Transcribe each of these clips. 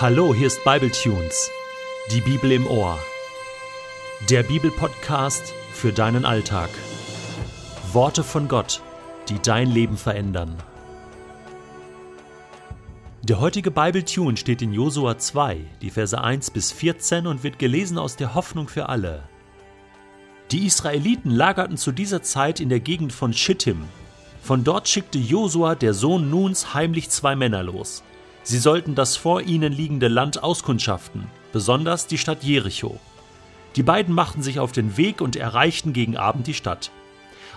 Hallo, hier ist BibleTunes, die Bibel im Ohr. Der Bibelpodcast für deinen Alltag. Worte von Gott, die dein Leben verändern. Der heutige BibleTune steht in Josua 2, die Verse 1 bis 14 und wird gelesen aus der Hoffnung für alle. Die Israeliten lagerten zu dieser Zeit in der Gegend von Shittim. Von dort schickte Josua, der Sohn Nuns, heimlich zwei Männer los. Sie sollten das vor ihnen liegende Land auskundschaften, besonders die Stadt Jericho. Die beiden machten sich auf den Weg und erreichten gegen Abend die Stadt.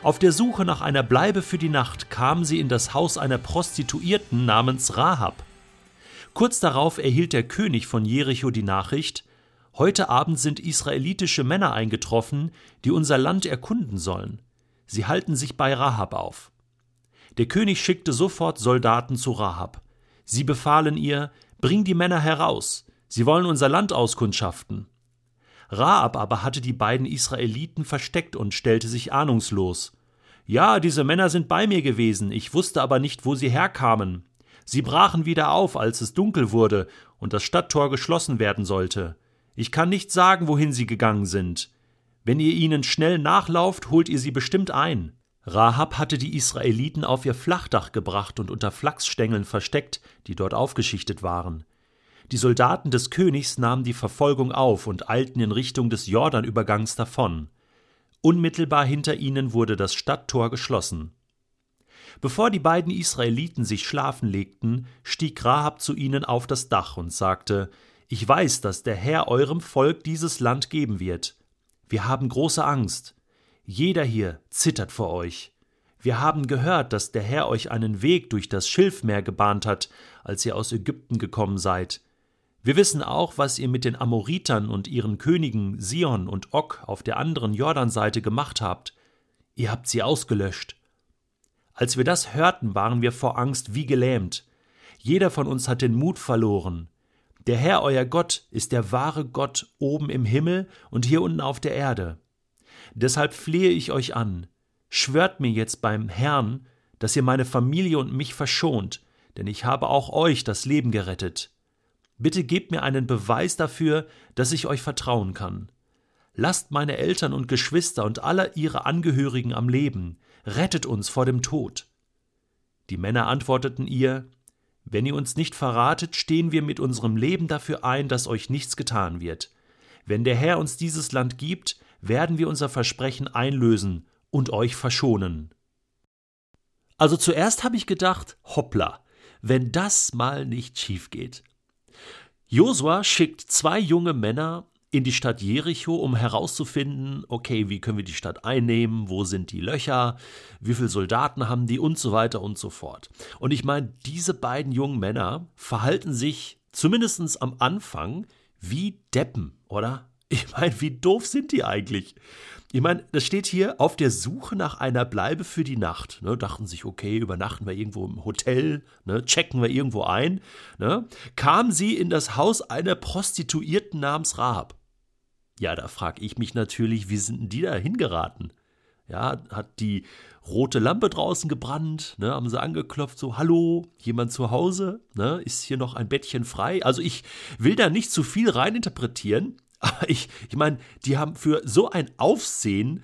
Auf der Suche nach einer Bleibe für die Nacht kamen sie in das Haus einer Prostituierten namens Rahab. Kurz darauf erhielt der König von Jericho die Nachricht: Heute Abend sind israelitische Männer eingetroffen, die unser Land erkunden sollen. Sie halten sich bei Rahab auf. Der König schickte sofort Soldaten zu Rahab. Sie befahlen ihr: Bring die Männer heraus, sie wollen unser Land auskundschaften. Rahab aber hatte die beiden Israeliten versteckt und stellte sich ahnungslos. Ja, diese Männer sind bei mir gewesen, ich wusste aber nicht, wo sie herkamen. Sie brachen wieder auf, als es dunkel wurde und das Stadttor geschlossen werden sollte. Ich kann nicht sagen, wohin sie gegangen sind. Wenn ihr ihnen schnell nachlauft, holt ihr sie bestimmt ein. Rahab hatte die Israeliten auf ihr Flachdach gebracht und unter Flachsstängeln versteckt, die dort aufgeschichtet waren. Die Soldaten des Königs nahmen die Verfolgung auf und eilten in Richtung des Jordanübergangs davon. Unmittelbar hinter ihnen wurde das Stadttor geschlossen. Bevor die beiden Israeliten sich schlafen legten, stieg Rahab zu ihnen auf das Dach und sagte: Ich weiß, dass der Herr eurem Volk dieses Land geben wird. Wir haben große Angst. Jeder hier zittert vor euch. Wir haben gehört, dass der Herr euch einen Weg durch das Schilfmeer gebahnt hat, als ihr aus Ägypten gekommen seid. Wir wissen auch, was ihr mit den Amoritern und ihren Königen Sion und Og auf der anderen Jordanseite gemacht habt. Ihr habt sie ausgelöscht. Als wir das hörten, waren wir vor Angst wie gelähmt. Jeder von uns hat den Mut verloren. Der Herr, euer Gott, ist der wahre Gott oben im Himmel und hier unten auf der Erde. Deshalb flehe ich euch an, schwört mir jetzt beim Herrn, dass ihr meine Familie und mich verschont, denn ich habe auch euch das Leben gerettet. Bitte gebt mir einen Beweis dafür, dass ich euch vertrauen kann. Lasst meine Eltern und Geschwister und alle ihre Angehörigen am Leben, rettet uns vor dem Tod. Die Männer antworteten ihr: Wenn ihr uns nicht verratet, stehen wir mit unserem Leben dafür ein, dass euch nichts getan wird. Wenn der Herr uns dieses Land gibt, werden wir unser Versprechen einlösen und euch verschonen. Also zuerst habe ich gedacht: Hoppla, wenn das mal nicht schief geht. Josua schickt zwei junge Männer in die Stadt Jericho, um herauszufinden, okay, wie können wir die Stadt einnehmen, wo sind die Löcher, wie viele Soldaten haben die und so weiter und so fort. Und ich meine, diese beiden jungen Männer verhalten sich zumindest am Anfang wie Deppen, oder? Ich meine, wie doof sind die eigentlich? Ich meine, das steht hier: auf der Suche nach einer Bleibe für die Nacht. Ne, dachten sich, okay, übernachten wir irgendwo im Hotel, ne, checken wir irgendwo ein. Ne, kamen sie in das Haus einer Prostituierten namens Rahab. Ja, da frage ich mich natürlich, wie sind denn die da hingeraten? Ja, hat die rote Lampe draußen gebrannt, ne, haben sie angeklopft, so: Hallo, jemand zu Hause? Ne, ist hier noch ein Bettchen frei? Also ich will da nicht zu viel reininterpretieren. Aber ich meine, die haben für so ein Aufsehen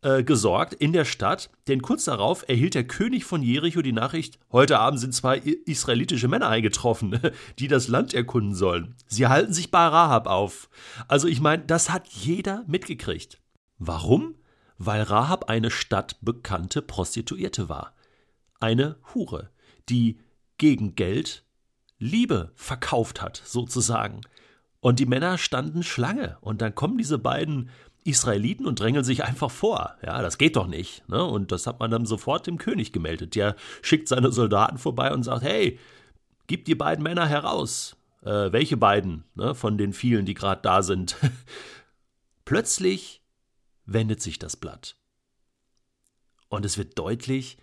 gesorgt in der Stadt, denn kurz darauf erhielt der König von Jericho die Nachricht: Heute Abend sind zwei israelitische Männer eingetroffen, die das Land erkunden sollen. Sie halten sich bei Rahab auf. Also ich meine, das hat jeder mitgekriegt. Warum? Weil Rahab eine stadtbekannte Prostituierte war. Eine Hure, die gegen Geld Liebe verkauft hat, sozusagen. Und die Männer standen Schlange. Und dann kommen diese beiden Israeliten und drängeln sich einfach vor. Ja, das geht doch nicht. Ne? Und das hat man dann sofort dem König gemeldet. Der schickt seine Soldaten vorbei und sagt: Hey, gib die beiden Männer heraus. Welche beiden? Ne? Von den vielen, die gerade da sind. Plötzlich wendet sich das Blatt. Und es wird deutlich,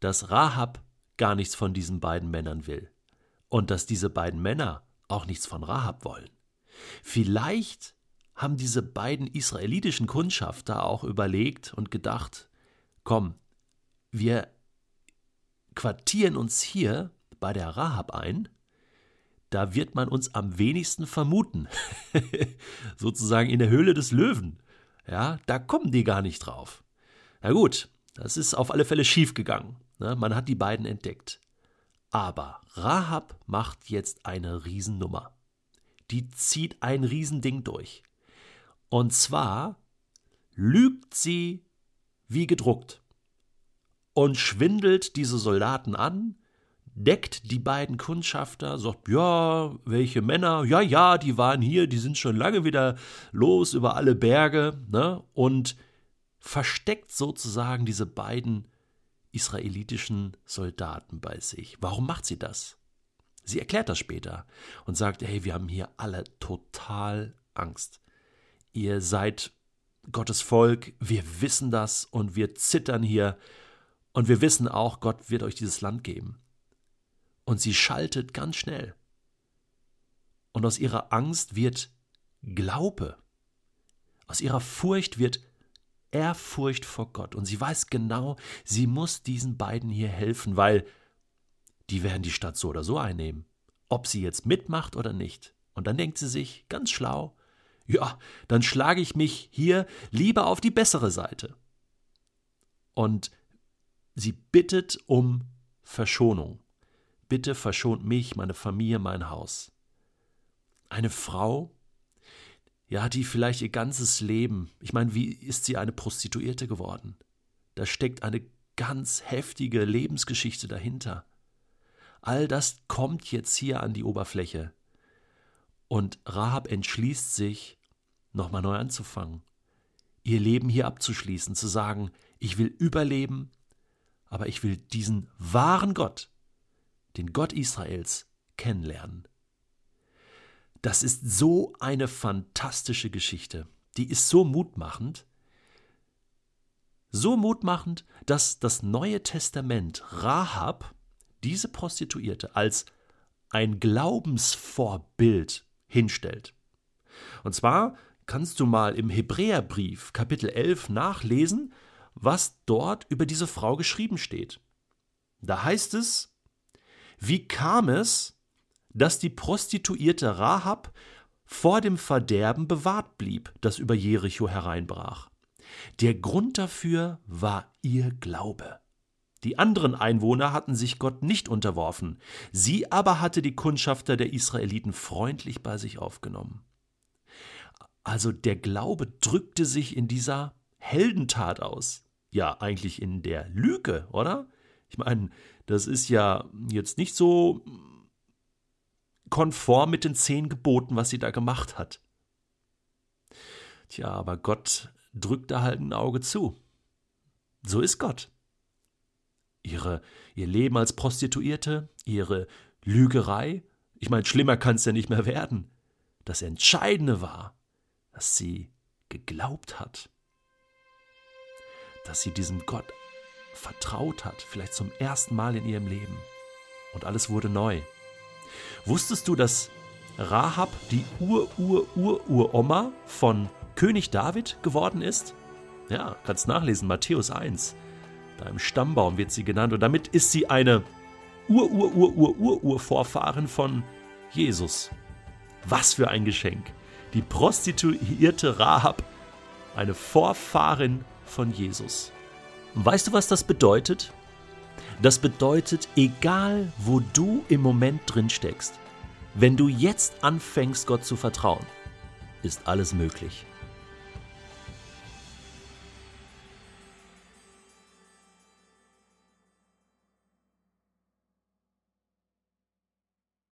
dass Rahab gar nichts von diesen beiden Männern will. Und dass diese beiden Männer auch nichts von Rahab wollen. Vielleicht haben diese beiden israelitischen Kundschafter auch überlegt und gedacht: Komm, wir quartieren uns hier bei der Rahab ein, da wird man uns am wenigsten vermuten. Sozusagen in der Höhle des Löwen. Ja, da kommen die gar nicht drauf. Na gut, das ist auf alle Fälle schief gegangen. Man hat die beiden entdeckt. Aber Rahab macht jetzt eine Riesennummer. Die zieht ein Riesending durch. Und zwar lügt sie wie gedruckt und schwindelt diese Soldaten an, deckt die beiden Kundschafter, sagt, ja, welche Männer, ja, die waren hier, die sind schon lange wieder los über alle Berge, ne? Und versteckt sozusagen diese beiden israelitischen Soldaten bei sich. Warum macht sie das? Sie erklärt das später und sagt, hey, wir haben hier alle total Angst. Ihr seid Gottes Volk, wir wissen das und wir zittern hier und wir wissen auch, Gott wird euch dieses Land geben. Und sie schaltet ganz schnell. Und aus ihrer Angst wird Glaube. Aus ihrer Furcht wird Ehrfurcht vor Gott. Und sie weiß genau, sie muss diesen beiden hier helfen, weil die werden die Stadt so oder so einnehmen. Ob sie jetzt mitmacht oder nicht. Und dann denkt sie sich, ganz schlau, ja, dann schlage ich mich hier lieber auf die bessere Seite. Und sie bittet um Verschonung. Bitte verschont mich, meine Familie, mein Haus. Eine Frau, ja, die vielleicht ihr ganzes Leben, ich meine, wie ist sie eine Prostituierte geworden? Da steckt eine ganz heftige Lebensgeschichte dahinter. All das kommt jetzt hier an die Oberfläche. Und Rahab entschließt sich, nochmal neu anzufangen, ihr Leben hier abzuschließen, zu sagen, ich will überleben, aber ich will diesen wahren Gott, den Gott Israels, kennenlernen. Das ist so eine fantastische Geschichte. Die ist so mutmachend, dass das Neue Testament Rahab, diese Prostituierte, als ein Glaubensvorbild hinstellt. Und zwar kannst du mal im Hebräerbrief Kapitel 11 nachlesen, was dort über diese Frau geschrieben steht. Da heißt es, wie kam es, dass die prostituierte Rahab vor dem Verderben bewahrt blieb, das über Jericho hereinbrach? Der Grund dafür war ihr Glaube. Die anderen Einwohner hatten sich Gott nicht unterworfen, sie aber hatte die Kundschafter der Israeliten freundlich bei sich aufgenommen. Also der Glaube drückte sich in dieser Heldentat aus. Ja, eigentlich in der Lüge, oder? Ich meine, das ist ja jetzt nicht so konform mit den 10 Geboten, was sie da gemacht hat. Tja, aber Gott drückt da halt ein Auge zu. So ist Gott. Ihr Leben als Prostituierte, ihre Lügerei, ich meine, schlimmer kann es ja nicht mehr werden. Das Entscheidende war, dass sie geglaubt hat, dass sie diesem Gott vertraut hat, vielleicht zum ersten Mal in ihrem Leben. Und alles wurde neu. Wusstest du, dass Rahab die Ur-Ur-Ur-Ur-Oma von König David geworden ist? Ja, kannst nachlesen, Matthäus 1. Da im Stammbaum wird sie genannt. Und damit ist sie eine Ur-Ur-Ur-Ur-Ur-Vorfahrin von Jesus. Was für ein Geschenk. Die prostituierte Rahab, eine Vorfahrin von Jesus. Weißt du, was das bedeutet? Das bedeutet, egal wo du im Moment drin steckst, wenn du jetzt anfängst, Gott zu vertrauen, ist alles möglich.